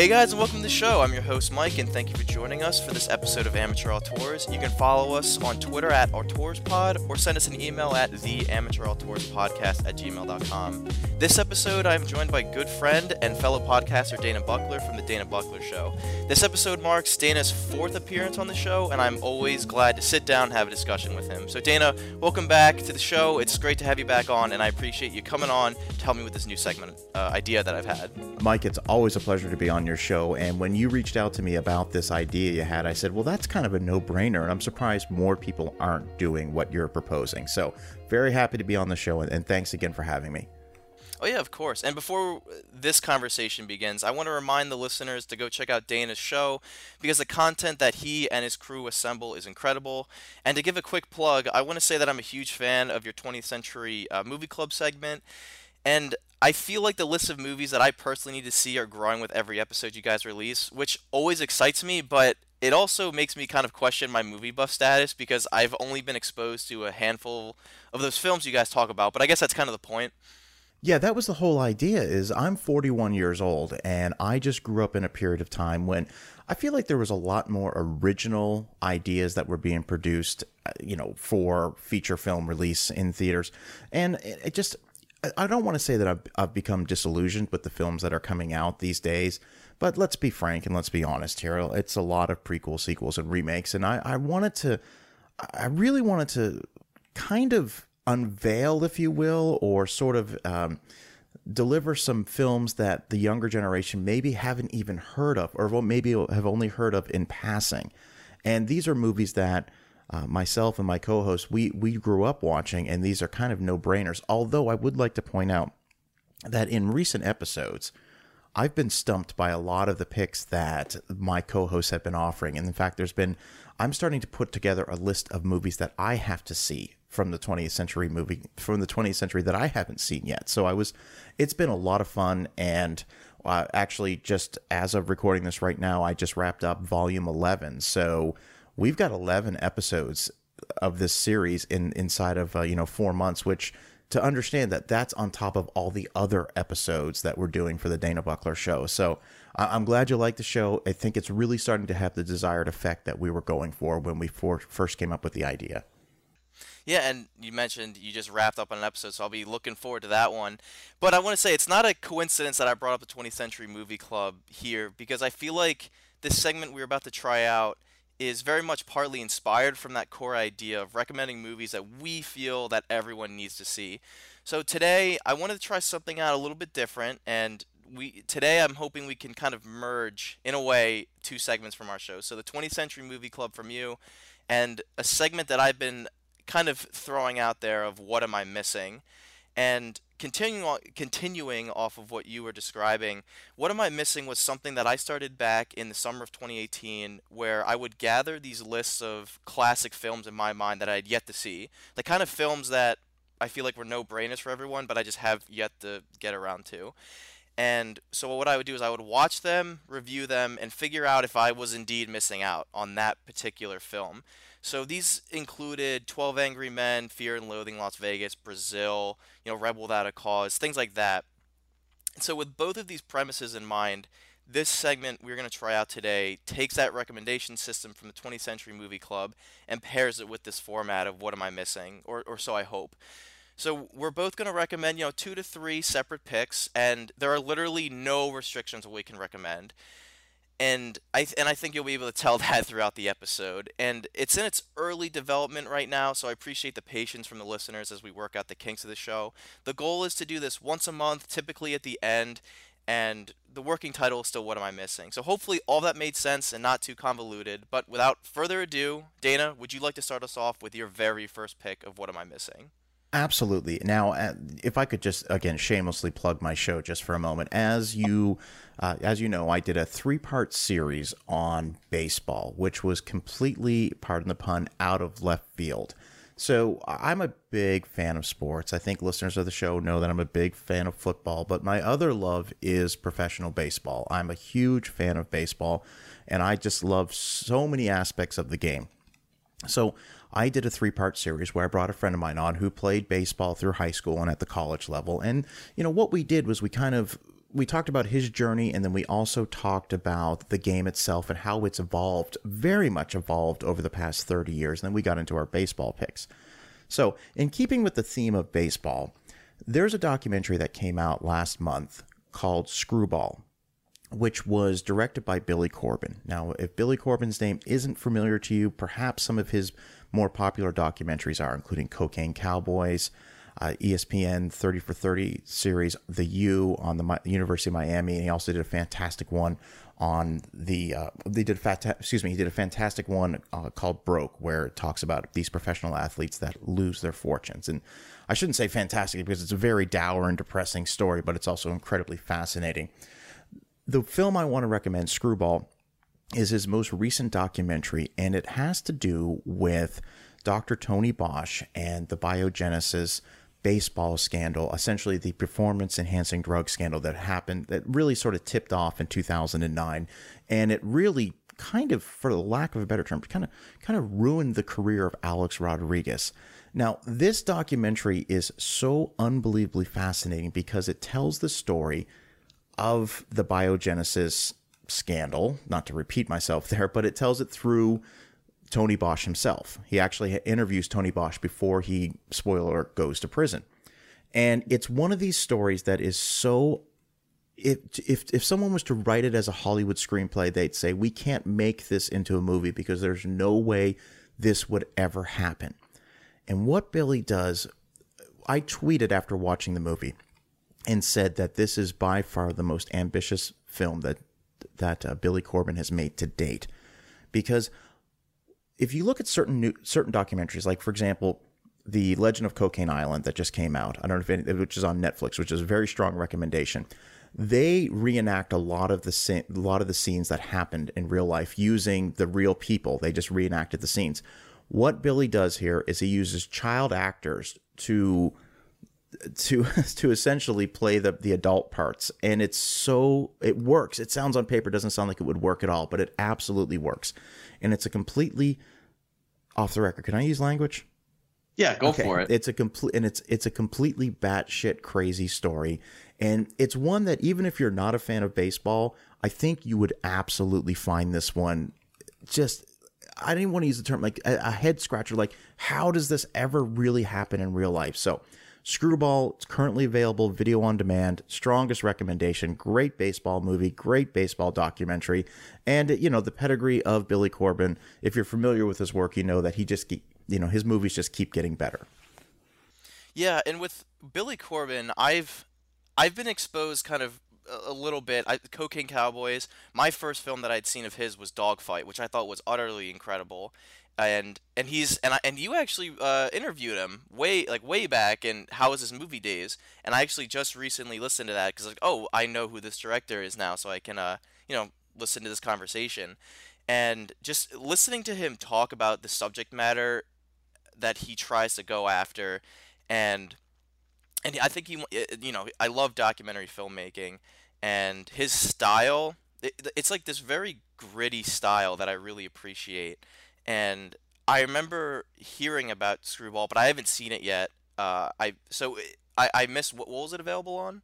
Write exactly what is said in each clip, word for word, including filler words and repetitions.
Hey guys, and welcome to the show. I'm your host, Mike, and thank you for joining us for this episode of Amateur Auteurs. You can follow us on Twitter at AuteursPod or send us an email at the amateur auteurs podcast at gmail dot com. This episode, I'm joined by good friend and fellow podcaster Dana Buckler from the Dana Buckler Show. This episode marks Dana's fourth appearance on the show, and I'm always glad to sit down and have a discussion with him. So Dana, welcome back to the show. It's great to have you back on, and I appreciate you coming on to help me with this new segment uh, idea that I've had. Mike, it's always a pleasure to be on your show, and when you reached out to me about this idea you had, I said, well, that's kind of a no-brainer, and I'm surprised more people aren't doing what you're proposing. So very happy to be on the show, and, and thanks again for having me. Oh, yeah, of course. And before this conversation begins, I want to remind the listeners to go check out Dana's show because the content that he and his crew assemble is incredible. And to give a quick plug, I want to say that I'm a huge fan of your twentieth Century uh, Movie Club segment. And I feel like the list of movies that I personally need to see are growing with every episode you guys release, which always excites me, but it also makes me kind of question my movie buff status because I've only been exposed to a handful of those films you guys talk about. But I guess that's kind of the point. Yeah, that was the whole idea. Is I'm forty-one years old, and I just grew up in a period of time when I feel like there was a lot more original ideas that were being produced, you know, for feature film release in theaters. And it just, I don't want to say that I've, I've become disillusioned with the films that are coming out these days, but let's be frank and let's be honest here. It's a lot of prequel, sequels, and remakes, and I, I wanted to, I really wanted to kind of unveil, if you will, or sort of um, deliver some films that the younger generation maybe haven't even heard of, or maybe have only heard of in passing. And these are movies that uh, myself and my co-host, we, we grew up watching, and these are kind of no-brainers. Although I would like to point out that in recent episodes, I've been stumped by a lot of the picks that my co-hosts have been offering. And in fact, there's been, I'm starting to put together a list of movies that I have to see from the twentieth century movie, from the twentieth century that I haven't seen yet. So I was, it's been a lot of fun. And uh, actually, just as of recording this right now, I just wrapped up volume eleven. So we've got eleven episodes of this series in inside of, uh, you know, four months, which, to understand that that's on top of all the other episodes that we're doing for the Dana Buckler Show. So uh, I'm glad you like the show. I think it's really starting to have the desired effect that we were going for when we for- first came up with the idea. Yeah, and you mentioned you just wrapped up on an episode, so I'll be looking forward to that one. But I want to say it's not a coincidence that I brought up the twentieth Century Movie Club here, because I feel like this segment we're about to try out is very much partly inspired from that core idea of recommending movies that we feel that everyone needs to see. So today, I wanted to try something out a little bit different, and we today I'm hoping we can kind of merge, in a way, two segments from our show. So the twentieth Century Movie Club from you, and a segment that I've been kind of throwing out there of what am I missing, and continuing continuing off of what you were describing, what am I missing was something that I started back in the summer of twenty eighteen, where I would gather these lists of classic films in my mind that I had yet to see, the kind of films that I feel like were no-brainers for everyone, but I just have yet to get around to. And so what I would do is I would watch them, review them, and figure out if I was indeed missing out on that particular film. So these included twelve Angry Men, Fear and Loathing in Las Vegas, Brazil, you know, Rebel Without a Cause, things like that. And so with both of these premises in mind, this segment we're going to try out today takes that recommendation system from the twentieth Century Movie Club and pairs it with this format of what am I missing, or, or so I hope. So we're both going to recommend, you know, two to three separate picks, and there are literally no restrictions on what we can recommend. And I th- and I think you'll be able to tell that throughout the episode. And it's in its early development right now, so I appreciate the patience from the listeners as we work out the kinks of the show. The goal is to do this once a month, typically at the end, and the working title is still What Am I Missing? So hopefully all that made sense and not too convoluted. But without further ado, Dana, would you like to start us off with your very first pick of What Am I Missing? Absolutely. Now, uh, if I could just, again, shamelessly plug my show just for a moment. As you uh, as you know, I did a three-part series on baseball, which was completely, pardon the pun, out of left field. So I'm a big fan of sports. I think listeners of the show know that I'm a big fan of football, but my other love is professional baseball. I'm a huge fan of baseball, and I just love so many aspects of the game. So I did a three-part series where I brought a friend of mine on who played baseball through high school and at the college level. And, you know, what we did was we kind of we talked about his journey, and then we also talked about the game itself and how it's evolved, very much evolved over the past thirty years. And then we got into our baseball picks. So in keeping with the theme of baseball, there's a documentary that came out last month called Screwball, which was directed by Billy Corben. Now, if Billy Corben's name isn't familiar to you, perhaps some of his more popular documentaries are, including Cocaine Cowboys, uh, E S P N thirty for thirty series, The U on the Mi- University of Miami, and he also did a fantastic one on the, uh, they did, fat- excuse me, he did a fantastic one uh, called Broke, where it talks about these professional athletes that lose their fortunes. And I shouldn't say fantastic because it's a very dour and depressing story, but it's also incredibly fascinating. The film I want to recommend, Screwball, is his most recent documentary, and it has to do with Doctor Tony Bosch and the Biogenesis baseball scandal, essentially the performance-enhancing drug scandal that happened, that really sort of tipped off in two thousand nine, and it really kind of, for lack of a better term, kind of kind of ruined the career of Alex Rodriguez. Now, this documentary is so unbelievably fascinating because it tells the story of the Biogenesis scandal, not to repeat myself there, but it tells it through Tony Bosch himself. He actually interviews Tony Bosch before he, spoiler, goes to prison. And it's one of these stories that is so, if, if, if someone was to write it as a Hollywood screenplay, they'd say, we can't make this into a movie because there's no way this would ever happen. And what Billy does, I tweeted after watching the movie and said that this is by far the most ambitious film that that uh, Billy Corben has made to date. Because if you look at certain new, certain documentaries, like, for example, the Legend of Cocaine Island that just came out, I don't know if any, which is on Netflix, which is a very strong recommendation. They reenact a lot of the a lot of the scenes that happened in real life using the real people. They just reenacted the scenes. What Billy does here is he uses child actors to to to essentially play the the adult parts, and it's so it works. It sounds on paper, doesn't sound like it would work at all, but it absolutely works. And it's a completely off the record. Can I use language? Yeah, go okay. for it. It's a complete and it's it's a completely batshit crazy story, and it's one that even if you're not a fan of baseball, I think you would absolutely find this one just. I didn't want to use the term like a, a head scratcher. Like, how does this ever really happen in real life? So. Screwball, it's currently available, video on demand, strongest recommendation, great baseball movie, great baseball documentary. And, you know, the pedigree of Billy Corben, if you're familiar with his work, you know that he just, keep, you know, his movies just keep getting better. Yeah, and with Billy Corben, I've I've been exposed kind of a little bit. I, Cocaine Cowboys, my first film that I'd seen of his was Dogfight, which I thought was utterly incredible. And and he's and I, and you actually uh, interviewed him way like way back in How Is His Movie Days, and I actually just recently listened to that because like oh I know who this director is now, so I can uh you know listen to this conversation, and just listening to him talk about the subject matter that he tries to go after, and and I think he you know I love documentary filmmaking, and his style it, it's like this very gritty style that I really appreciate. And I remember hearing about Screwball, but I haven't seen it yet. Uh, I so it, I, I missed what, what was it available on?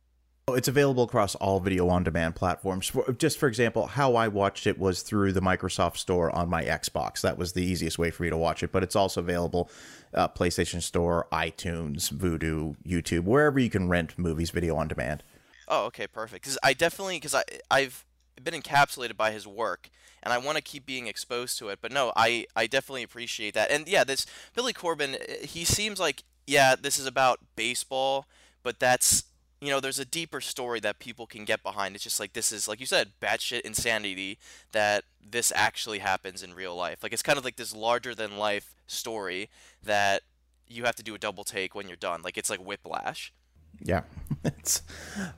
Oh, it's available across all video on demand platforms. For, just for example, how I watched it was through the Microsoft Store on my Xbox. That was the easiest way for me to watch it. But it's also available uh, PlayStation Store, iTunes, Vudu, YouTube, wherever you can rent movies video on demand. Oh, okay, perfect. Because I definitely because I I've. been encapsulated by his work, and I want to keep being exposed to it, but no I, I definitely appreciate that. And yeah, this Billy Corben, he seems like yeah this is about baseball, but that's you know there's a deeper story that people can get behind. It's just like this is, like you said, batshit insanity that this actually happens in real life. Like, it's kind of like this larger than life story that you have to do a double take when you're done. Like, it's like Whiplash. Yeah, it's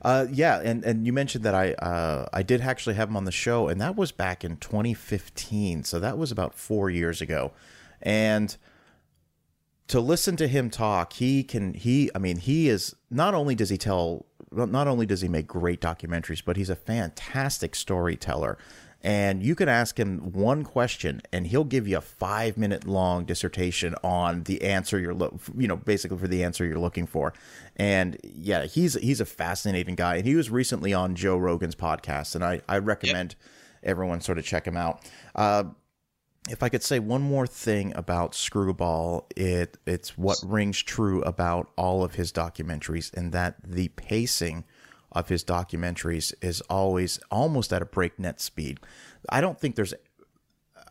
uh, yeah, and, and you mentioned that I uh, I did actually have him on the show, and that was back in twenty fifteen, so that was about four years ago. And to listen to him talk, he can he I mean he is not only does he tell not only does he make great documentaries, but he's a fantastic storyteller. And you can ask him one question and he'll give you a five minute long dissertation on the answer you're, lo- you know, basically for the answer you're looking for. And yeah, he's, he's a fascinating guy. And he was recently on Joe Rogan's podcast. And I, I recommend yep. everyone sort of check him out. Uh, if I could say one more thing about Screwball, it it's what rings true about all of his documentaries, and that the pacing of his documentaries is always almost at a breakneck speed. I don't think there's,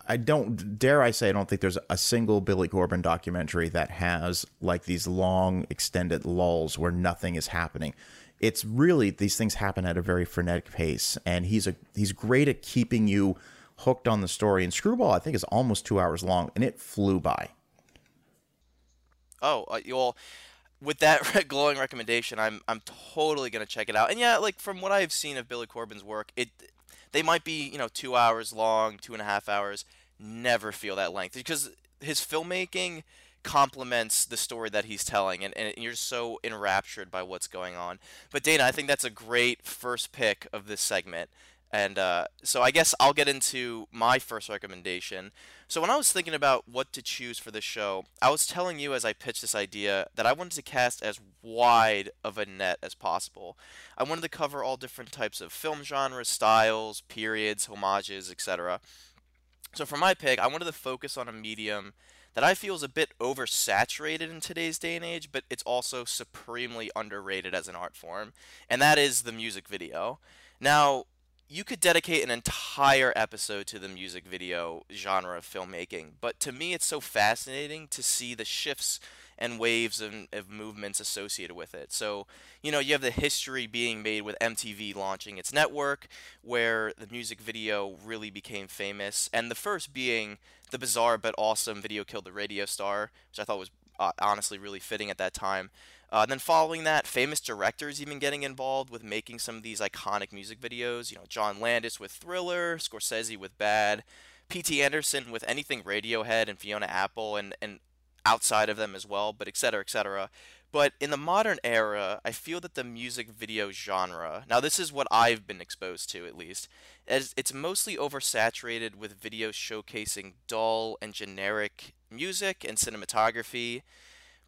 I don't, dare I say, I don't think there's a single Billy Corben documentary that has like these long extended lulls where nothing is happening. It's really, these things happen at a very frenetic pace, and he's a, he's great at keeping you hooked on the story. And Screwball, I think, is almost two hours long, and it flew by. Oh, uh, well, with that glowing recommendation, I'm I'm totally gonna check it out. And yeah, like from what I've seen of Billy Corben's work, it they might be you know two hours long, two and a half hours. Never feel that length because his filmmaking complements the story that he's telling, and, and you're so enraptured by what's going on. But Dana, I think that's a great first pick of this segment. And uh, so I guess I'll get into my first recommendation. So when I was thinking about what to choose for this show, I was telling you as I pitched this idea that I wanted to cast as wide of a net as possible. I wanted to cover all different types of film genres, styles, periods, homages, et cetera. So for my pick, I wanted to focus on a medium that I feel is a bit oversaturated in today's day and age, but it's also supremely underrated as an art form, and that is the music video. Now, you could dedicate an entire episode to the music video genre of filmmaking, but to me it's so fascinating to see the shifts and waves of, of movements associated with it. So, you know, you have the history being made with M T V launching its network, where the music video really became famous, and the first being the bizarre but awesome Video Killed the Radio Star, which I thought was uh, honestly really fitting at that time. Uh, and then following that, famous directors even getting involved with making some of these iconic music videos. You know, John Landis with Thriller, Scorsese with Bad, P T Anderson with anything Radiohead, and Fiona Apple, and, and outside of them as well, but et cetera, et cetera. But in the modern era, I feel that the music video genre, now this is what I've been exposed to at least, as it's mostly oversaturated with videos showcasing dull and generic music and cinematography.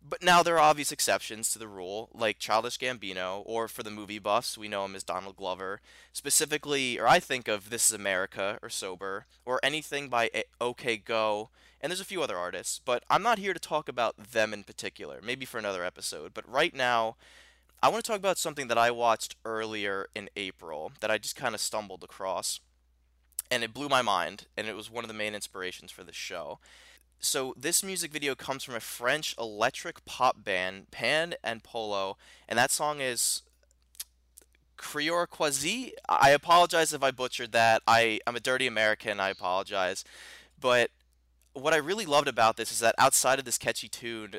But now there are obvious exceptions to the rule, like Childish Gambino, or for the movie buffs, we know him as Donald Glover. Specifically, or I think of This Is America, or Sober, or anything by OK Go, and there's a few other artists, but I'm not here to talk about them in particular, maybe for another episode. But right now, I want to talk about something that I watched earlier in April, that I just kind of stumbled across, and it blew my mind, and it was one of the main inspirations for this show. So this music video comes from a French electric pop band, Pan and Polo, and that song is Coeur Croise. I apologize if I butchered that. I, I'm a dirty American, I apologize. But what I really loved about this is that outside of this catchy tune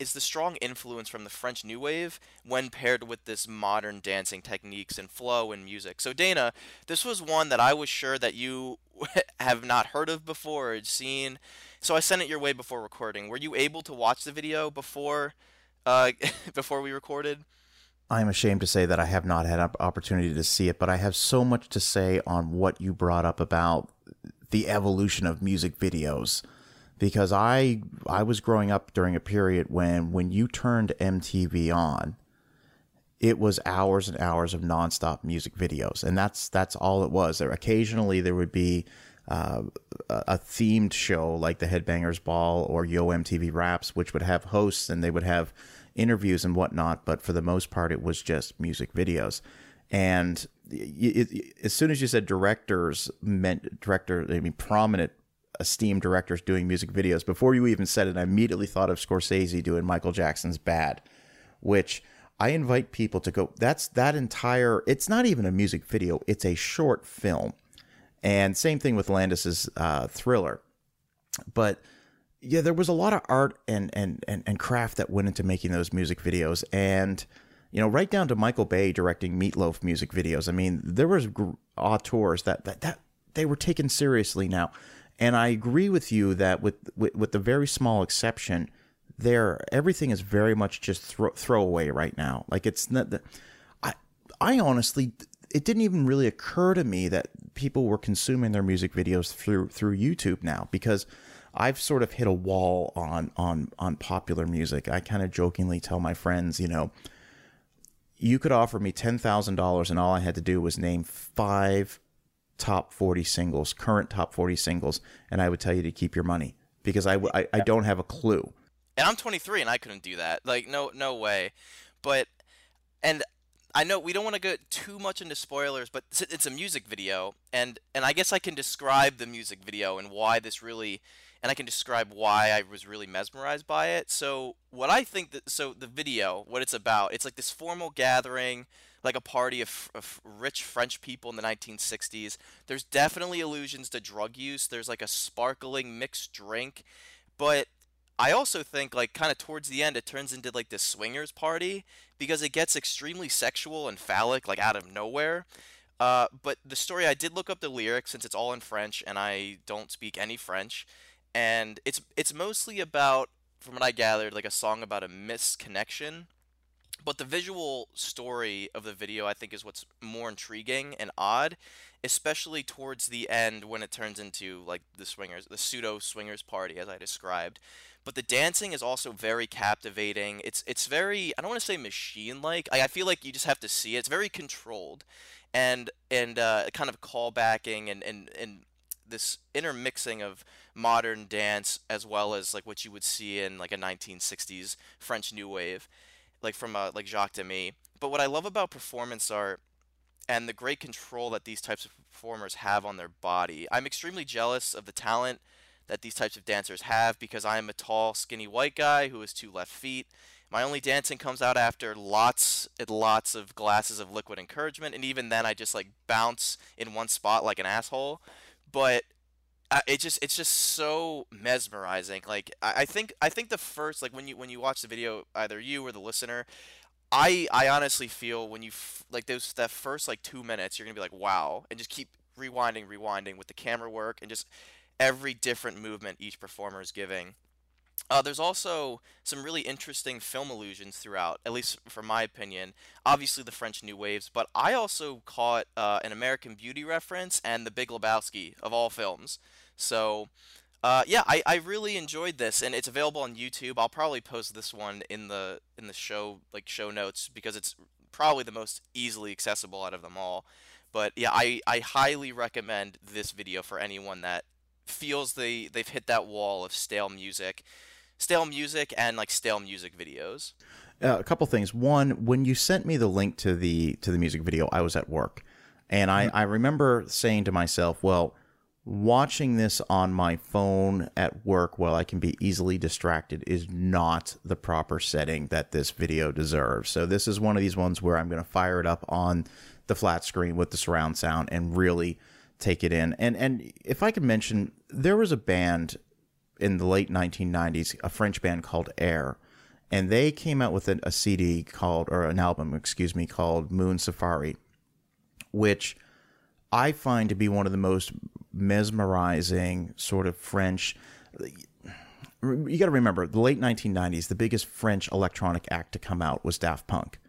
is the strong influence from the French New Wave when paired with this modern dancing techniques and flow and music. So Dana, this was one that I was sure that you have not heard of before or seen, so I sent it your way before recording. Were you able to watch the video before uh, before we recorded? I'm ashamed to say that I have not had an opportunity to see it, but I have so much to say on what you brought up about the evolution of music videos. Because I I was growing up during a period when when you turned M T V on, it was hours and hours of nonstop music videos, and that's that's all it was. There occasionally there would be uh, a themed show like the Headbangers Ball or Yo M T V Raps, which would have hosts and they would have interviews and whatnot. But for the most part, it was just music videos. And it, it, as soon as you said directors meant director, I mean prominent. Esteemed directors doing music videos. Before you even said it, I immediately thought of Scorsese doing Michael Jackson's Bad, which I invite people to go. That's that entire, it's not even a music video. It's a short film. And same thing with Landis's uh, Thriller. But yeah, there was a lot of art and, and, and, and craft that went into making those music videos. And, you know, right down to Michael Bay directing Meatloaf music videos. I mean, there was gr- auteurs that, that, that they were taken seriously now. And I agree with you that with, with, with the very small exception, there everything is very much just throw, throwaway right now. Like it's not. The, I I honestly it didn't even really occur to me that people were consuming their music videos through through YouTube now, because I've sort of hit a wall on on on popular music. I kind of jokingly tell my friends, you know, you could offer me ten thousand dollars and all I had to do was name five top forty singles, current top forty singles, and I would tell you to keep your money, because I, I, I don't have a clue. And I'm twenty-three and I couldn't do that. Like, no, no way. But, and I know we don't want to go too much into spoilers, but it's a music video, and, and I guess I can describe the music video and why this really, and I can describe why I was really mesmerized by it. So what I think that, so the video, what it's about, it's like this formal gathering, like a party of, of rich French people in the nineteen sixties. There's definitely allusions to drug use. There's like a sparkling mixed drink, but I also think, like, kind of towards the end, it turns into, like, this swingers party, because it gets extremely sexual and phallic, like, out of nowhere. Uh, but the story, I did look up the lyrics, since it's all in French, and I don't speak any French. And it's it's mostly about, from what I gathered, like, a song about a misconnection. But the visual story of the video, I think, is what's more intriguing and odd, especially towards the end when it turns into, like, the swingers, the pseudo-swingers party, as I described. But the dancing is also very captivating. It's it's very, I don't want to say machine-like. I, I feel like you just have to see it. It's very controlled and and uh, kind of callbacking and, and, and this intermixing of modern dance as well as like what you would see in like a nineteen sixties French New Wave, like from uh, like Jacques Demy. But what I love about performance art and the great control that these types of performers have on their body, I'm extremely jealous of the talent that these types of dancers have, because I am a tall, skinny white guy who has two left feet. My only dancing comes out after lots and lots of glasses of liquid encouragement, and even then I just like bounce in one spot like an asshole. But uh, it just it's just so mesmerizing. Like I, I think I think the first, like when you when you watch the video, either you or the listener, I I honestly feel when you f- like those that first like two minutes, you're gonna be like wow, and just keep rewinding, rewinding with the camera work and just every different movement each performer is giving. Uh, there's also some really interesting film allusions throughout, at least from my opinion. Obviously the French New Waves, but I also caught uh, an American Beauty reference and The Big Lebowski, of all films. So, uh, yeah, I, I really enjoyed this, and it's available on YouTube. I'll probably post this one in the in the show like show notes, because it's probably the most easily accessible out of them all. But yeah, I, I highly recommend this video for anyone that feels they they've hit that wall of stale music stale music and like stale music videos. Uh, a couple things. One, when you sent me the link to the to the music video, I was at work, and I, I remember saying to myself, well, watching this on my phone at work while I can be easily distracted is not the proper setting that this video deserves. So this is one of these ones where I'm going to fire it up on the flat screen with the surround sound and really take it in. And and if I could mention, there was a band in the late nineteen nineties, a French band called Air, and they came out with an, a C D called, or an album, excuse me, called Moon Safari, which I find to be one of the most mesmerizing sort of French. You got to remember, the late nineteen nineties, the biggest French electronic act to come out was Daft Punk.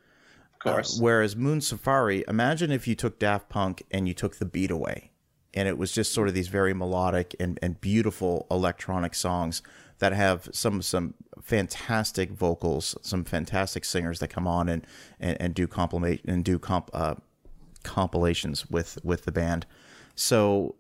Of course. Uh, whereas Moon Safari, imagine if you took Daft Punk and you took the beat away. And it was just sort of these very melodic and, and beautiful electronic songs that have some some fantastic vocals, some fantastic singers that come on and and, and do compliment and do comp uh, compilations with with the band. So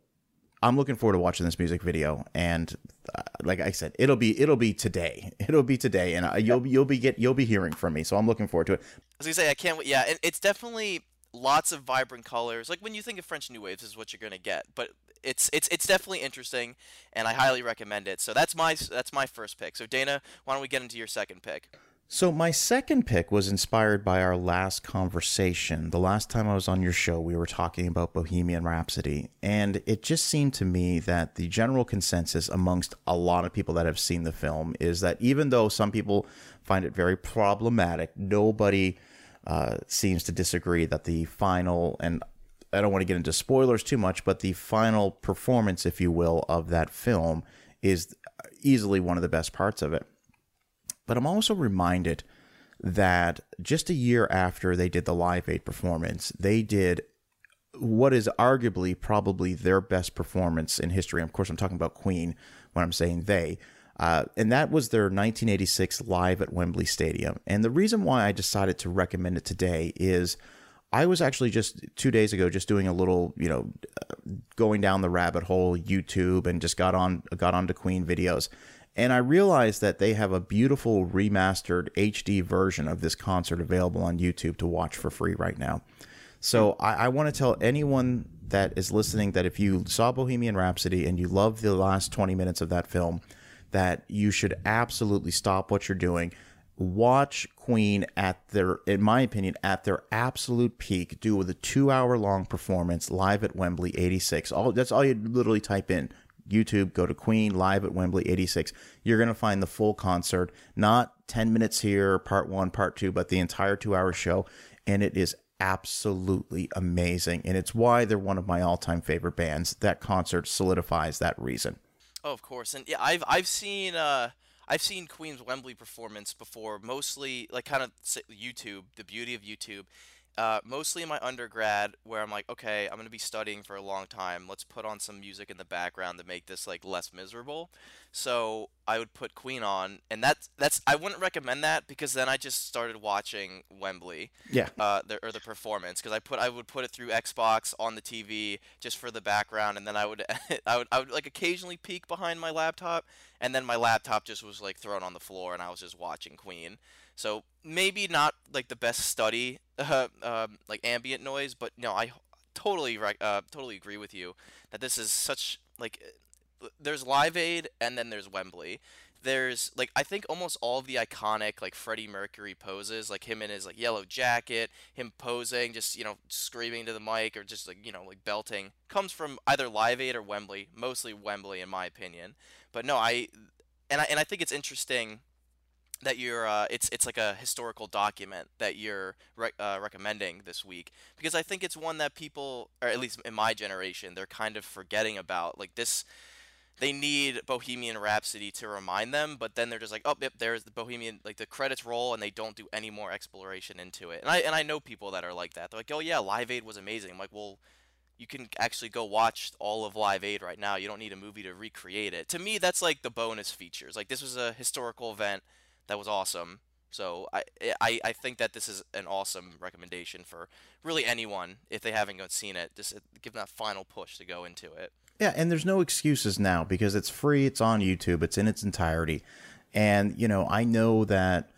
I'm looking forward to watching this music video, and uh, like I said, it'll be it'll be today. It'll be today, and uh, you'll you'll be get you'll be hearing from me. So I'm looking forward to it. I was gonna say I can't. Yeah, it, it's definitely. Lots of vibrant colors. Like when you think of French New Waves, is what you're gonna get. But it's it's it's definitely interesting, and I highly recommend it. So that's my that's my first pick. So Dana, why don't we get into your second pick? So my second pick was inspired by our last conversation. The last time I was on your show, we were talking about Bohemian Rhapsody, and it just seemed to me that the general consensus amongst a lot of people that have seen the film is that even though some people find it very problematic, nobody Uh, seems to disagree that the final, and I don't want to get into spoilers too much, but the final performance, if you will, of that film is easily one of the best parts of it. But I'm also reminded that just a year after they did the Live Aid performance, they did what is arguably probably their best performance in history. Of course, I'm talking about Queen when I'm saying they. Uh, and that was their nineteen eighty-six Live at Wembley Stadium. And the reason why I decided to recommend it today is I was actually just two days ago just doing a little, you know, going down the rabbit hole YouTube, and just got on got onto Queen videos. And I realized that they have a beautiful remastered H D version of this concert available on YouTube to watch for free right now. So I, I want to tell anyone that is listening that if you saw Bohemian Rhapsody and you love the last twenty minutes of that film, that you should absolutely stop what you're doing. Watch Queen at their, in my opinion, at their absolute peak, do with a two hour long performance, Live at Wembley eighty-six. All that's all you literally type in YouTube, go to Queen Live at Wembley eighty-six. You're going to find the full concert, not ten minutes here, part one, part two, but the entire two hour show. And it is absolutely amazing. And it's why they're one of my all time favorite bands. That concert solidifies that reason. Oh, of course. And yeah, I've, I've seen, uh, I've seen Queen's Wembley performance before, mostly like kind of YouTube, the beauty of YouTube, uh, mostly in my undergrad, where I'm like, okay, I'm going to be studying for a long time. Let's put on some music in the background to make this like less miserable. So I would put Queen on, and that's, that's, I wouldn't recommend that, because then I just started watching Wembley, yeah, uh, the, or the performance. Cause I put, I would put it through Xbox on the T V just for the background. And then I would, I would, I would like occasionally peek behind my laptop, and then my laptop just was like thrown on the floor, and I was just watching Queen. So maybe not like the best study, uh, um, like ambient noise, but no, I totally, uh, totally agree with you that this is such like, there's Live Aid, and then there's Wembley. There's like, I think almost all of the iconic like Freddie Mercury poses, like him in his like yellow jacket, him posing, just, you know, screaming to the mic, or just like, you know, like belting, comes from either Live Aid or Wembley, mostly Wembley in my opinion. But no, I, and I, and I think it's interesting that you're, uh, it's, it's like a historical document that you're re- uh, recommending this week, because I think it's one that people, or at least in my generation, they're kind of forgetting about. Like this, they need Bohemian Rhapsody to remind them, but then they're just like, oh, yep, there's the Bohemian, like the credits roll, and they don't do any more exploration into it. And I and I know people that are like that. They're like, oh yeah, Live Aid was amazing. I'm like, well, you can actually go watch all of Live Aid right now. You don't need a movie to recreate it. To me, that's like the bonus features. Like this was a historical event that was awesome. So I I, I think that this is an awesome recommendation for really anyone if they haven't seen it. Just give them that final push to go into it. Yeah, and there's no excuses now, because it's free, it's on YouTube, it's in its entirety. And, you know, I know that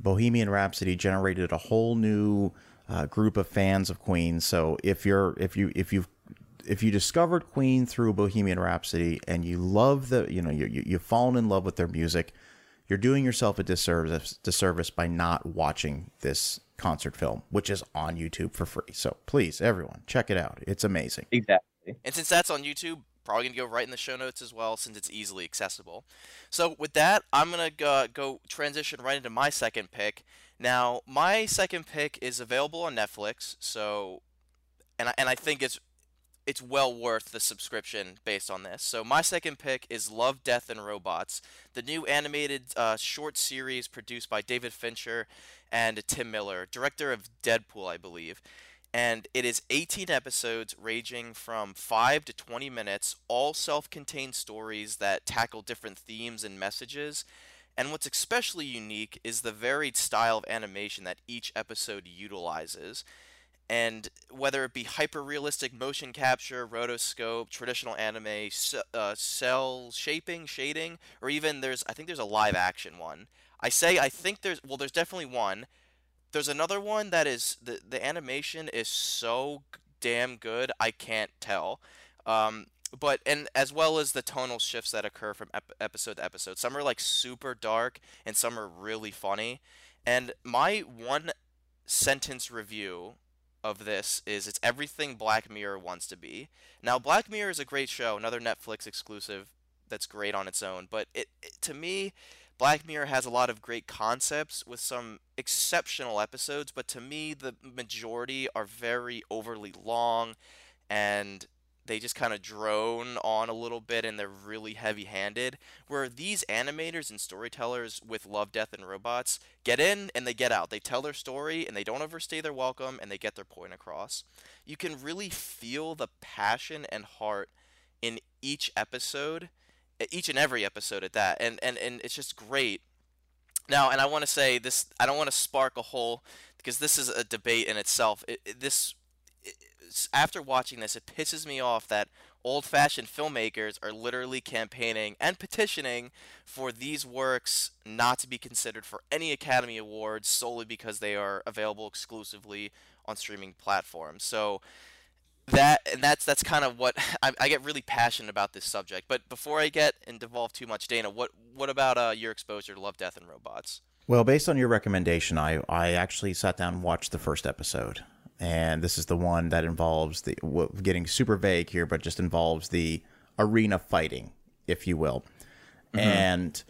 Bohemian Rhapsody generated a whole new uh, group of fans of Queen. So if you're if you if you if you discovered Queen through Bohemian Rhapsody, and you love the, you know, you, you you've fallen in love with their music, you're doing yourself a disservice disservice by not watching this concert film, which is on YouTube for free. So please, everyone, check it out. It's amazing. Exactly. And since that's on YouTube, probably going to go right in the show notes as well, since it's easily accessible. So with that, I'm going to go, go transition right into my second pick. Now, my second pick is available on Netflix, so and I, and I think it's it's well worth the subscription based on this. So my second pick is Love, Death, and Robots, the new animated uh, short series produced by David Fincher and Tim Miller, director of Deadpool, I believe. And it is eighteen episodes ranging from five to twenty minutes, all self-contained stories that tackle different themes and messages. And what's especially unique is the varied style of animation that each episode utilizes. And whether it be hyper-realistic motion capture, rotoscope, traditional anime, uh, cell shaping, shading, or even there's, I think there's a live-action one. I say I think there's, well, there's definitely one. There's another one that is, the, the animation is so damn good, I can't tell. Um, but, and as well as the tonal shifts that occur from ep- episode to episode. Some are like super dark, and some are really funny. And my one sentence review of this is, it's everything Black Mirror wants to be. Now, Black Mirror is a great show, another Netflix exclusive that's great on its own. But it, it to me, Black Mirror has a lot of great concepts with some exceptional episodes, but to me, the majority are very overly long and they just kind of drone on a little bit and they're really heavy-handed, where these animators and storytellers with Love, Death, and Robots get in and they get out. They tell their story and they don't overstay their welcome and they get their point across. You can really feel the passion and heart in each episode, each and every episode at that, and, and, and it's just great. Now, and I want to say this, I don't want to spark a whole, because this is a debate in itself. It, it, this... After watching this, it pisses me off that old-fashioned filmmakers are literally campaigning and petitioning for these works not to be considered for any Academy Awards solely because they are available exclusively on streaming platforms. So that and that's that's kind of what I, I get really passionate about this subject. But before I get and devolve too much, Dana, what what about uh, your exposure to Love, Death, and Robots? Well, based on your recommendation, I I actually sat down and watched the first episode. And this is the one that involves the getting super vague here, but just involves the arena fighting, if you will. Mm-hmm. And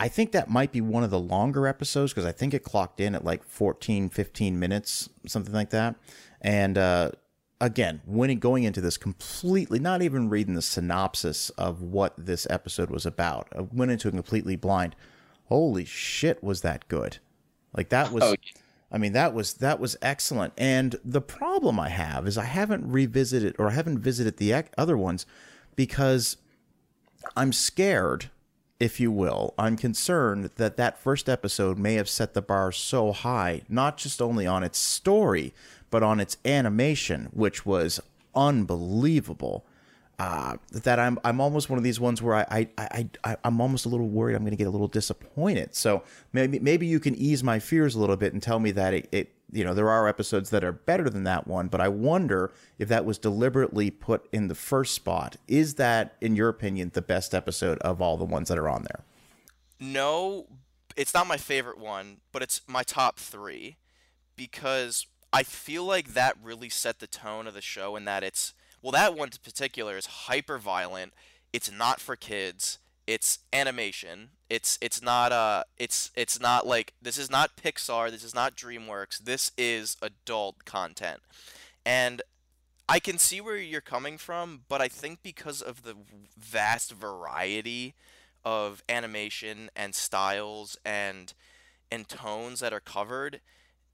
I think that might be one of the longer episodes because I think it clocked in at like fourteen, fifteen minutes, something like that. And uh, again, when it, going into this completely, not even reading the synopsis of what this episode was about, I went into it completely blind. Holy shit, was that good? Like that was... Oh. I mean, that was that was excellent. And the problem I have is I haven't revisited or I haven't visited the other ones because I'm scared, if you will. I'm concerned that that first episode may have set the bar so high, not just only on its story, but on its animation, which was unbelievable. Uh, that I'm I'm almost one of these ones where I, I, I, I'm almost a little worried I'm going to get a little disappointed. So maybe maybe you can ease my fears a little bit and tell me that it, it you know there are episodes that are better than that one, but I wonder if that was deliberately put in the first spot. Is that, in your opinion, the best episode of all the ones that are on there? No, it's not my favorite one, but it's my top three because I feel like that really set the tone of the show and that it's Well, that one in particular is hyper-violent. It's not for kids. It's animation. It's it's not uh it's it's not like this is not Pixar. This is not DreamWorks. This is adult content, and I can see where you're coming from. But I think because of the vast variety of animation and styles and and tones that are covered,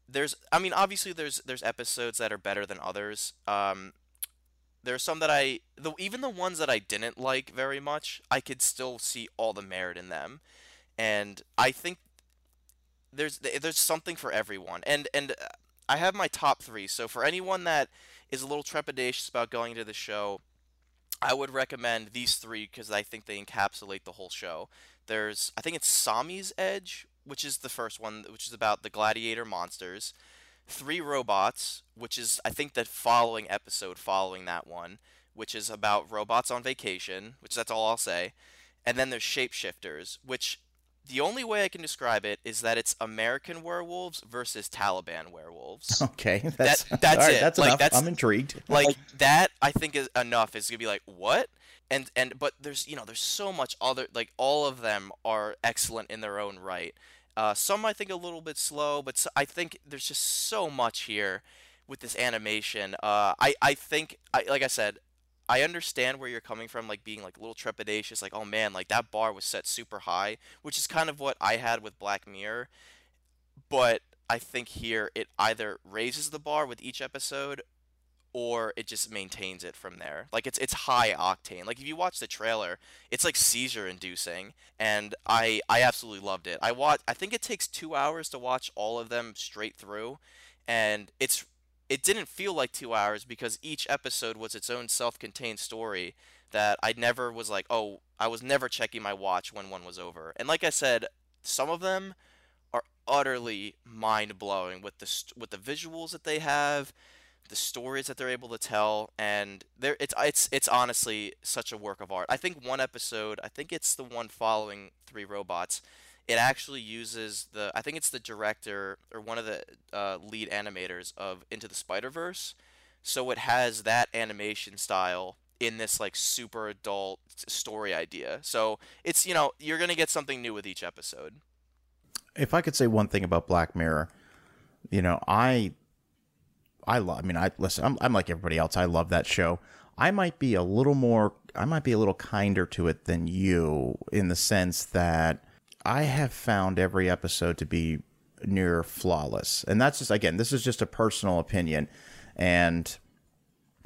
there's I mean obviously there's there's episodes that are better than others. Um. There are some that I, though even the ones that I didn't like very much, I could still see all the merit in them, and I think there's there's something for everyone. And and I have my top three. So for anyone that is a little trepidatious about going to the show, I would recommend these three because I think they encapsulate the whole show. There's I think it's Sami's Edge, which is the first one, which is about the gladiator monsters. Three Robots, which is, I think, the following episode following that one, which is about robots on vacation, which that's all I'll say. And then there's Shapeshifters, which the only way I can describe it is that it's American werewolves versus Taliban werewolves. Okay. That's that, that's right, it. That's like, enough. That's, I'm intrigued. Like, that, I think, is enough. It's going to be like, what? And, and but there's, you know, there's so much other, like, all of them are excellent in their own right. Uh, some I think a little bit slow, but so, I think there's just so much here with this animation. Uh, I I think I, like I said, I understand where you're coming from, like being like a little trepidatious, like oh man, like that bar was set super high, which is kind of what I had with Black Mirror. But I think here it either raises the bar with each episode, or it just maintains it from there. Like it's it's high octane. Like if you watch the trailer, it's like seizure inducing. And I I absolutely loved it. I watch. I think it takes two hours to watch all of them straight through, and it's it didn't feel like two hours because each episode was its own self-contained story that I never was like oh I was never checking my watch when one was over. And like I said, some of them are utterly mind-blowing with the with the visuals that they have, the stories that they're able to tell, and there it's it's it's honestly such a work of art. I think one episode, I think it's the one following Three Robots, it actually uses the, I think it's the director or one of the uh, lead animators of Into the Spider-Verse, so it has that animation style in this like super adult story idea. So it's, you know, you're going to get something new with each episode. If I could say one thing about Black Mirror, you know, I... I love, I mean, I listen, I'm, I'm like everybody else. I love that show. I might be a little more, I might be a little kinder to it than you, in the sense that I have found every episode to be near flawless. And that's just, again, this is just a personal opinion. And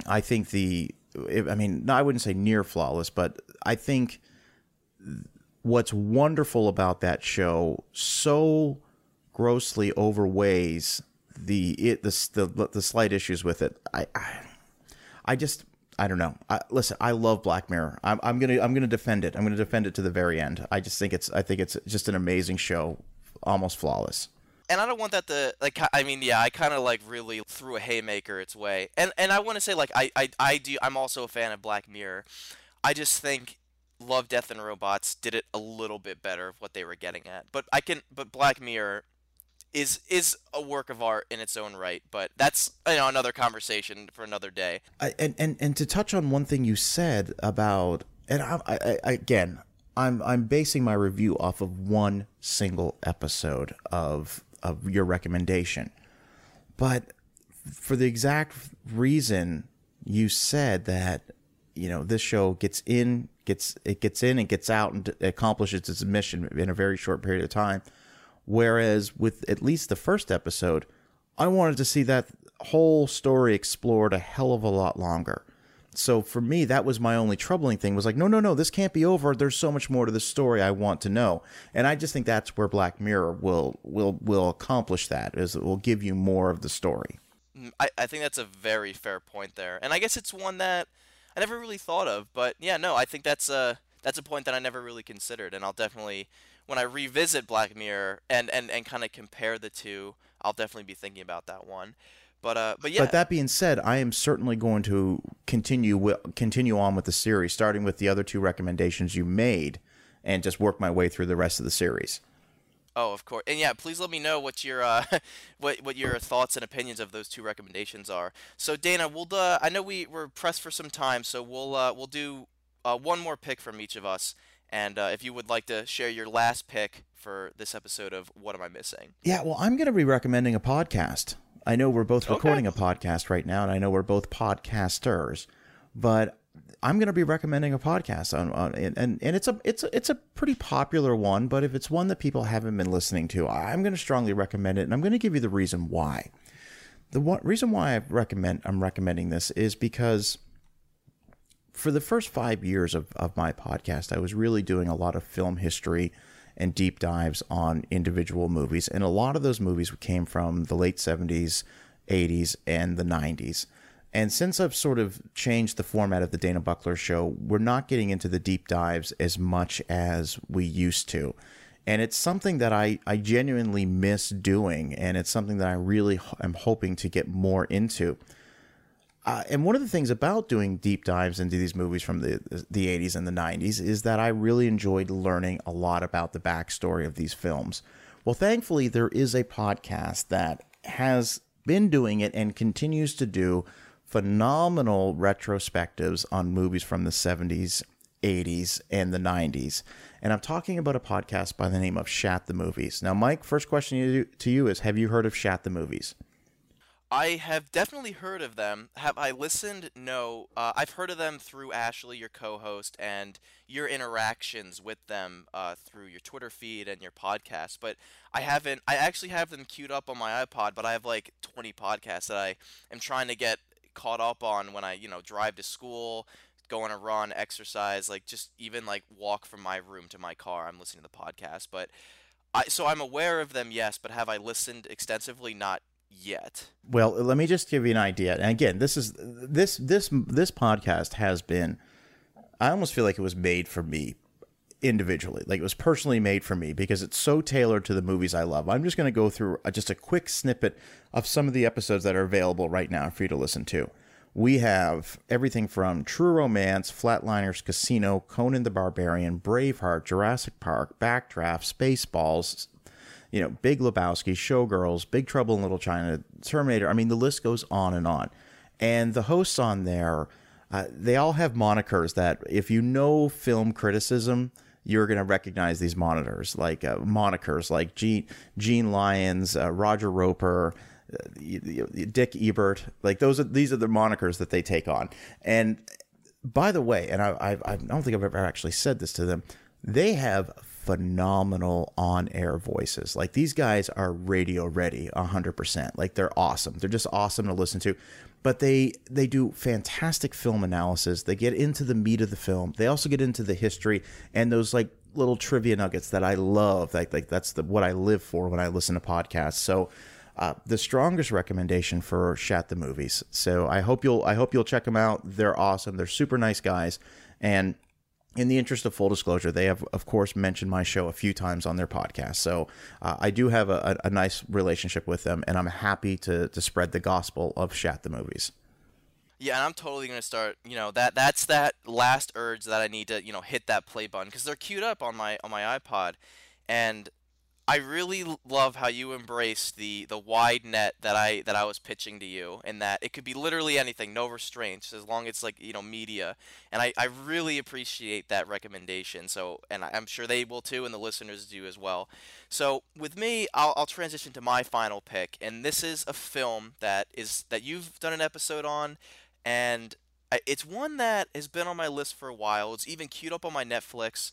I think the, I mean, I wouldn't say near flawless, but I think what's wonderful about that show so grossly overweighs the it the the, the slight issues with it. I, I, I just I don't know. I, listen, I love Black Mirror. I'm, I'm gonna I'm gonna defend it. I'm gonna defend it to the very end. I just think it's I think it's just an amazing show, almost flawless. And I don't want that to, like, I mean, yeah, I kind of, like, really threw a haymaker its way. And and I want to say, like, I, I, I do, I'm also a fan of Black Mirror. I just think Love, Death, and Robots did it a little bit better of what they were getting at. But I can, but Black Mirror is is a work of art in its own right. But that's, you know, another conversation for another day. I, and, and, and to touch on one thing you said about, and I, I, I again, I'm I'm basing my review off of one single episode of of your recommendation, but for the exact reason you said that, you know, this show gets in, gets, it gets in and gets out and accomplishes its mission in a very short period of time. Whereas with at least the first episode, I wanted to see that whole story explored a hell of a lot longer. So for me, that was my only troubling thing, was like, no, no, no, this can't be over. There's so much more to the story I want to know. And I just think that's where Black Mirror will will will accomplish that, is it will give you more of the story. I, I think that's a very fair point there. And I guess it's one that I never really thought of. But yeah, no, I think that's a, that's a point that I never really considered. And I'll definitely, when I revisit Black Mirror and, and, and kind of compare the two, I'll definitely be thinking about that one. But uh, but yeah. But that being said, I am certainly going to continue w- continue on with the series, starting with the other two recommendations you made, and just work my way through the rest of the series. Oh, of course, and yeah, please let me know what your uh, what what your thoughts and opinions of those two recommendations are. So Dana, we'll uh, I know we we're pressed for some time, so we'll uh, we'll do uh, one more pick from each of us. And uh, if you would like to share your last pick for this episode of What Am I Missing? Yeah, well, I'm going to be recommending a podcast. I know we're both recording okay. a podcast right now, and I know we're both podcasters, but I'm going to be recommending a podcast on, on and, and and it's a it's a, it's a pretty popular one, but if it's one that people haven't been listening to, I'm going to strongly recommend it, and I'm going to give you the reason why. The one, reason why I recommend I'm recommending this is because for the first five years of, of my podcast, I was really doing a lot of film history and deep dives on individual movies. And a lot of those movies came from the late seventies, eighties, and the nineties. And since I've sort of changed the format of the Dana Buckler Show, we're not getting into the deep dives as much as we used to. And it's something that I, I genuinely miss doing. And it's something that I really ho- am hoping to get more into. Uh, and one of the things about doing deep dives into these movies from the the eighties and the nineties is that I really enjoyed learning a lot about the backstory of these films. Well, thankfully, there is a podcast that has been doing it and continues to do phenomenal retrospectives on movies from the seventies, eighties, and the nineties. And I'm talking about a podcast by the name of Shat the Movies. Now, Mike, first question to you is, have you heard of Shat the Movies? I have definitely heard of them. Have I listened? No. Uh, I've heard of them through Ashley, your co-host, and your interactions with them uh, through your Twitter feed and your podcast. But I haven't. I actually have them queued up on my iPod, but I have like twenty podcasts that I am trying to get caught up on when I, you know, drive to school, go on a run, exercise, like just even like walk from my room to my car. I'm listening to the podcast, but I so I'm aware of them, yes. But have I listened extensively? Not yet. Well, let me just give you an idea. And again, this is this this this podcast has been, I almost feel like it was made for me individually, like it was personally made for me, because it's so tailored to the movies I love. I'm just going to go through a, just a quick snippet of some of the episodes that are available right now for you to listen to. We have everything from True Romance, Flatliners, Casino, Conan the Barbarian, Braveheart, Jurassic Park, Backdraft, Spaceballs, you know, Big Lebowski, Showgirls, Big Trouble in Little China, Terminator. I mean, the list goes on and on. And the hosts on there, uh, they all have monikers that, if you know film criticism, you're going to recognize these monitors, like uh, monikers like Gene, Gene Lyons, uh, Roger Roper, uh, Dick Ebert. Like those are these are the monikers that they take on. And by the way, and I, I, I don't think I've ever actually said this to them, they have phenomenal on-air voices. Like, these guys are radio ready one hundred percent. Like, they're awesome. They're just awesome to listen to. But they they do fantastic film analysis. They get into the meat of the film. They also get into the history and those, like, little trivia nuggets that I love. Like, like that's the what I live for when I listen to podcasts. So uh, the strongest recommendation for Shat the Movies. So I hope you'll I hope you'll check them out. They're awesome. They're super nice guys. And in the interest of full disclosure, they have, of course, mentioned my show a few times on their podcast. So uh, I do have a, a, a nice relationship with them, and I'm happy to to spread the gospel of Shat the Movies. Yeah, and I'm totally going to start, you know, that that's that last urge that I need to, you know, hit that play button, because they're queued up on my on my iPod. And I really love how you embraced the the wide net that I that I was pitching to you, and that it could be literally anything, no restraints, as long as it's, like, you know, media. And I, I really appreciate that recommendation. So, and I'm sure they will too, and the listeners do as well. So with me, I'll I'll transition to my final pick, and this is a film that is that you've done an episode on, and it's one that has been on my list for a while. It's even queued up on my Netflix,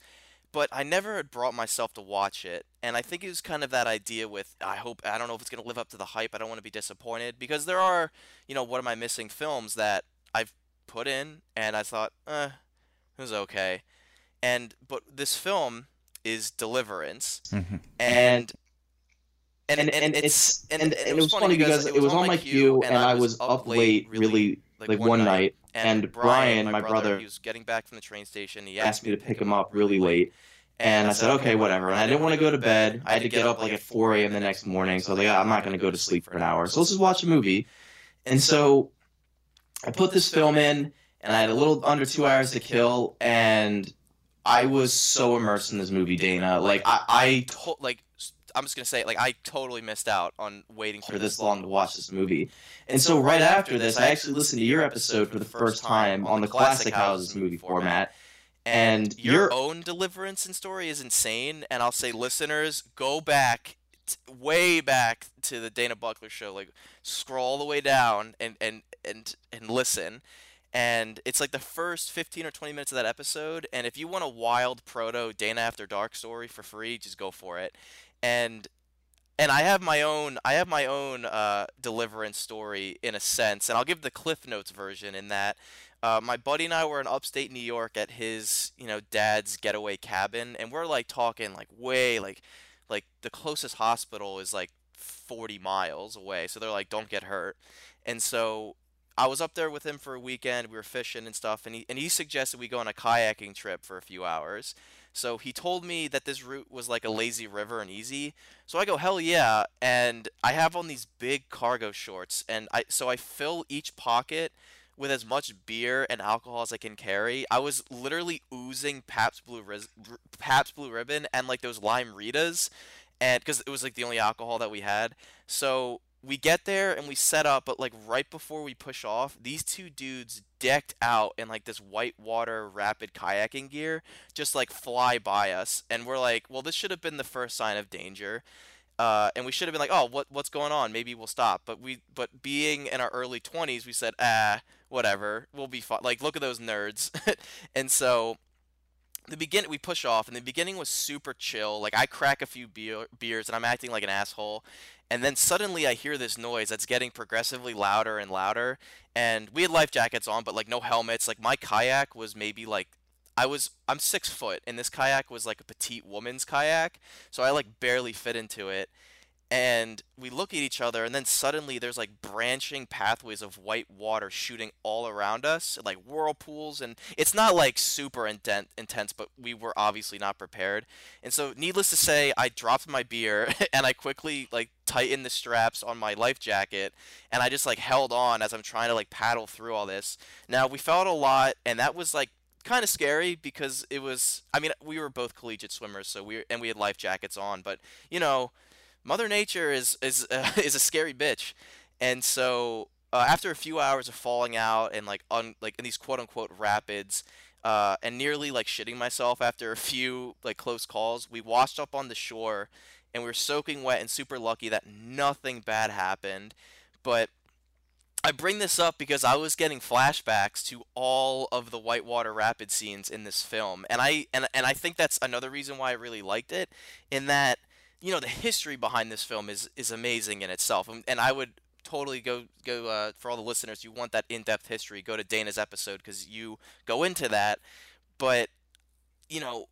but I never had brought myself to watch it. And I think it was kind of that idea with, I hope, I don't know if it's going to live up to the hype. I don't want to be disappointed, because there are, you know, what am I missing films that I've put in and I thought, eh, it was okay. And, but this film is Deliverance. Mm-hmm. And, and, and, and it's, and, and, and it was funny because it was on my queue and I was up late, really, like, like one night. night. And, and Brian, my, my brother, brother, he was getting back from the train station. He asked me to pick him up really late. And I said, okay, whatever. And I didn't want to go to bed. I had to get up like at four a.m. the next morning. So I was like, I'm not going to go to sleep for an hour. So let's just watch a movie. And so I put this film in, and I had a little under two hours to kill. And I was so immersed in this movie, Dana. Like, I, I to- like, I'm just going to say, like, I totally missed out on waiting for this long to watch this movie. And so right after this, I actually listened to your episode for the first time on the Classic Houses movie format. And your own Deliverance and story is insane. And I'll say, listeners, go back, t- way back to the Dana Buckler show. Like, scroll all the way down and, and, and, and listen. And it's like the first fifteen or twenty minutes of that episode. And if you want a wild proto Dana After Dark story for free, just go for it. And and I have my own I have my own uh, Deliverance story in a sense, and I'll give the Cliff Notes version in that uh, my buddy and I were in upstate New York at his you know dad's getaway cabin, and we're like talking like way like like the closest hospital is like forty miles away, so they're like, don't get hurt. And so I was up there with him for a weekend. We were fishing and stuff, and he and he suggested we go on a kayaking trip for a few hours. So he told me that this route was like a lazy river and easy. So I go, hell yeah. And I have on these big cargo shorts. And I so I fill each pocket with as much beer and alcohol as I can carry. I was literally oozing Pabst Blue, Riz, Pabst Blue Ribbon and like those Lime Ritas. And because it was like the only alcohol that we had. So we get there and we set up. But like right before we push off, these two dudes decked out in like this whitewater rapid kayaking gear just like fly by us, and we're like, well, this should have been the first sign of danger, uh and we should have been like, oh, what what's going on, maybe we'll stop. But we but being in our early twenties, we said, ah whatever, we'll be fine, like look at those nerds. And so the beginning, we push off, and the beginning was super chill. Like I crack a few beer, beers and I'm acting like an asshole. And then suddenly I hear this noise that's getting progressively louder and louder. And we had life jackets on, but like no helmets. Like my kayak was maybe like, I was, I'm six foot and this kayak was like a petite woman's kayak. So I like barely fit into it. And we look at each other, and then suddenly there's like branching pathways of white water shooting all around us, like whirlpools. And it's not like super intense, but we were obviously not prepared. And so needless to say, I dropped my beer and I quickly like tightened the straps on my life jacket. And I just like held on as I'm trying to like paddle through all this. Now we felt a lot, and that was like kind of scary because it was, I mean, we were both collegiate swimmers, so we were, and we had life jackets on, but you know, Mother Nature is is uh, is a scary bitch. And so uh, after a few hours of falling out and like un like in these quote unquote rapids, uh, and nearly like shitting myself after a few like close calls, we washed up on the shore, and we were soaking wet and super lucky that nothing bad happened. But I bring this up because I was getting flashbacks to all of the Whitewater Rapid scenes in this film, and I and and I think that's another reason why I really liked it, in that, you know, the history behind this film is is amazing in itself, and, and I would totally go go uh, for all the listeners who want that in-depth history, go to Dana's episode because you go into that, but you know,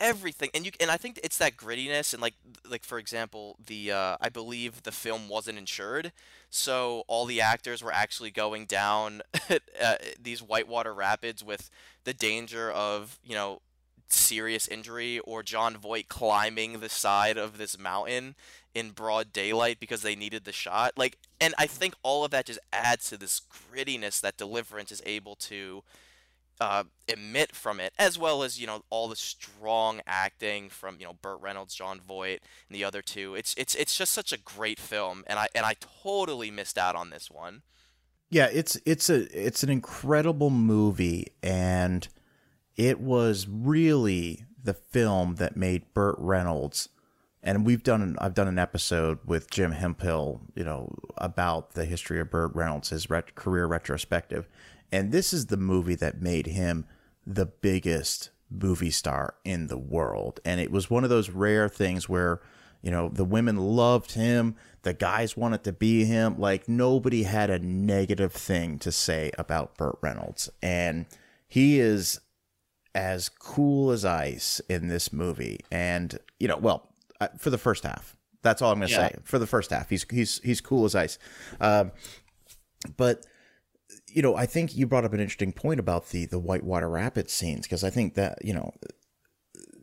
everything, and you and I think it's that grittiness, and like like for example, the uh, I believe the film wasn't insured, so all the actors were actually going down uh, these whitewater rapids with the danger of, you know, serious injury, or John Voight climbing the side of this mountain in broad daylight because they needed the shot. Like, and I think all of that just adds to this grittiness that Deliverance is able to Uh, emit from it, as well as, you know, all the strong acting from, you know, Burt Reynolds, John Voight, and the other two. It's it's it's just such a great film, and I and I totally missed out on this one. Yeah, it's it's a it's an incredible movie, and it was really the film that made Burt Reynolds. And we've done an, I've done an episode with Jim Hemphill, you know, about the history of Burt Reynolds, his ret- career retrospective. And this is the movie that made him the biggest movie star in the world. And it was one of those rare things where, you know, the women loved him. The guys wanted to be him. Like, nobody had a negative thing to say about Burt Reynolds. And he is as cool as ice in this movie. And, you know, well, for the first half, that's all I'm going to yeah. say. For the first half, he's he's he's cool as ice. Um, but... You know, I think you brought up an interesting point about the the Whitewater Rapids scenes, because I think that, you know,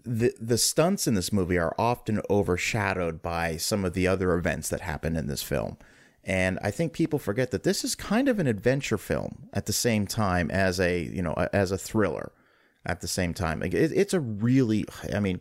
the the stunts in this movie are often overshadowed by some of the other events that happen in this film. And I think people forget that this is kind of an adventure film at the same time as a, you know, as a thriller at the same time. It, it's a really, I mean,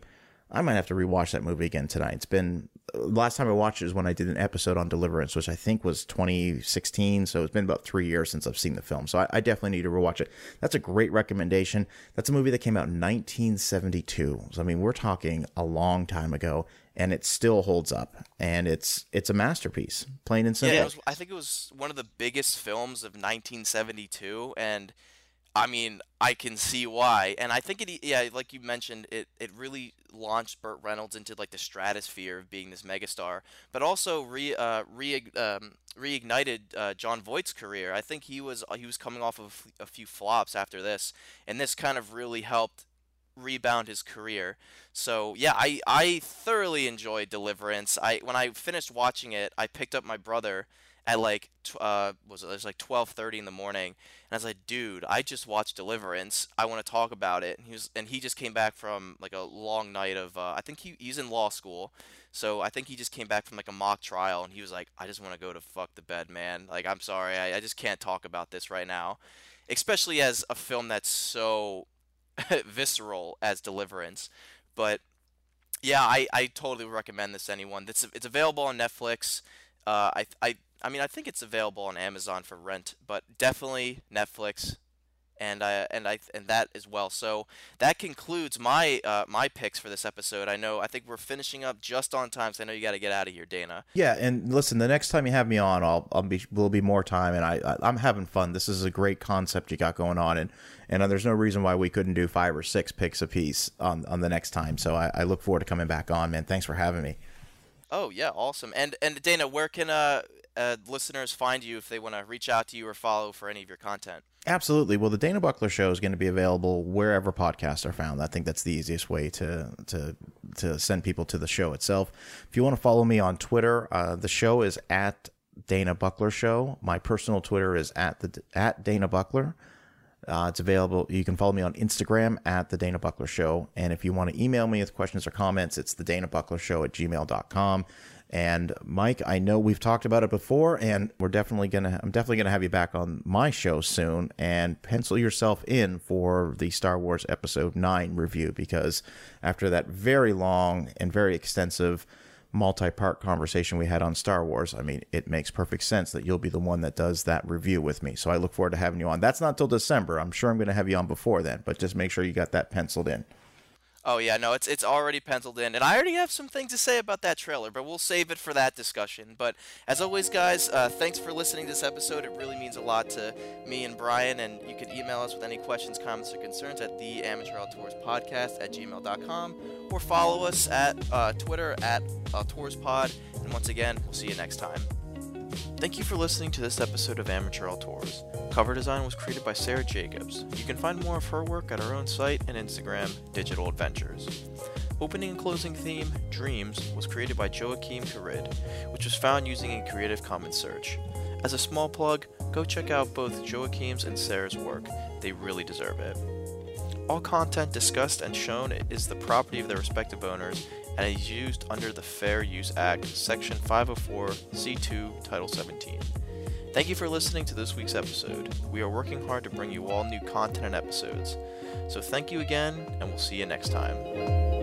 I might have to rewatch that movie again tonight. It's been, last time I watched it was when I did an episode on Deliverance, which I think was twenty sixteen. So it's been about three years since I've seen the film. So I, I definitely need to rewatch it. That's a great recommendation. That's a movie that came out in nineteen seventy-two. So, I mean, we're talking a long time ago, and it still holds up. And it's it's a masterpiece, plain and simple. Yeah, it was, I think it was one of the biggest films of nineteen seventy-two. And I mean, I can see why, and I think it, yeah, like you mentioned, it, it really launched Burt Reynolds into like the stratosphere of being this megastar, but also re uh, re um, reignited uh, John Voight's career. I think he was he was coming off of a few flops after this, and this kind of really helped rebound his career. So yeah, I I thoroughly enjoyed Deliverance. I when I finished watching it, I picked up my brother at like uh was it, it was like twelve thirty in the morning, and I was like, dude, I just watched Deliverance, I want to talk about it. And he was and he just came back from like a long night of uh, I think he he's in law school, so I think he just came back from like a mock trial, and he was like, I just want to go to fuck the bed, man. Like, I'm sorry, I, I just can't talk about this right now, especially as a film that's so visceral as Deliverance. But yeah, I, I totally recommend this to anyone. It's it's available on Netflix. Uh, I I I mean, I think it's available on Amazon for rent, but definitely Netflix, and I and I and that as well. So that concludes my uh, my picks for this episode. I know I think we're finishing up just on time, so I know you got to get out of here, Dana. Yeah, and listen, the next time you have me on, I'll I'll be will be more time, and I, I I'm having fun. This is a great concept you got going on, and and there's no reason why we couldn't do five or six picks apiece on on the next time. So I, I look forward to coming back on, man. Thanks for having me. Oh yeah, awesome. And and Dana, where can uh, uh listeners find you if they want to reach out to you or follow for any of your content? Absolutely. Well, the Dana Buckler Show is going to be available wherever podcasts are found. I think that's the easiest way to to to send people to the show itself. If you want to follow me on Twitter, uh, the show is at Dana Buckler Show. My personal Twitter is at the at Dana Buckler. Uh, it's available. You can follow me on Instagram at the Dana Buckler Show. And if you want to email me with questions or comments, it's the Dana Buckler Show at gmail dot com. And Mike, I know we've talked about it before, and we're definitely going to, I'm definitely going to have you back on my show soon, and pencil yourself in for the Star Wars episode nine review, because after that very long and very extensive multi-part conversation we had on Star Wars, I mean, it makes perfect sense that you'll be the one that does that review with me. So I look forward to having you on. That's not till December. I'm sure I'm going to have you on before then, but just make sure you got that penciled in. Oh yeah, no, it's it's already penciled in, and I already have some things to say about that trailer, but we'll save it for that discussion. But as always, guys, uh, thanks for listening to this episode. It really means a lot to me and Brian, and you can email us with any questions, comments, or concerns at theamateurauteurspodcast at gmail dot com, or follow us at uh, Twitter at AuteursPod, and once again, we'll see you next time. Thank you for listening to this episode of Amateur Auteurs. Cover design was created by Sarah Jacobs. You can find more of her work at her own site and Instagram, Digital Adventures. Opening and closing theme, Dreams, was created by Joachim Carid, which was found using a Creative Commons search. As a small plug, go check out both Joachim's and Sarah's work. They really deserve it. All content discussed and shown is the property of their respective owners and is used under the Fair Use Act, Section five oh four C two, Title seventeen. Thank you for listening to this week's episode. We are working hard to bring you all new content and episodes. So thank you again, and we'll see you next time.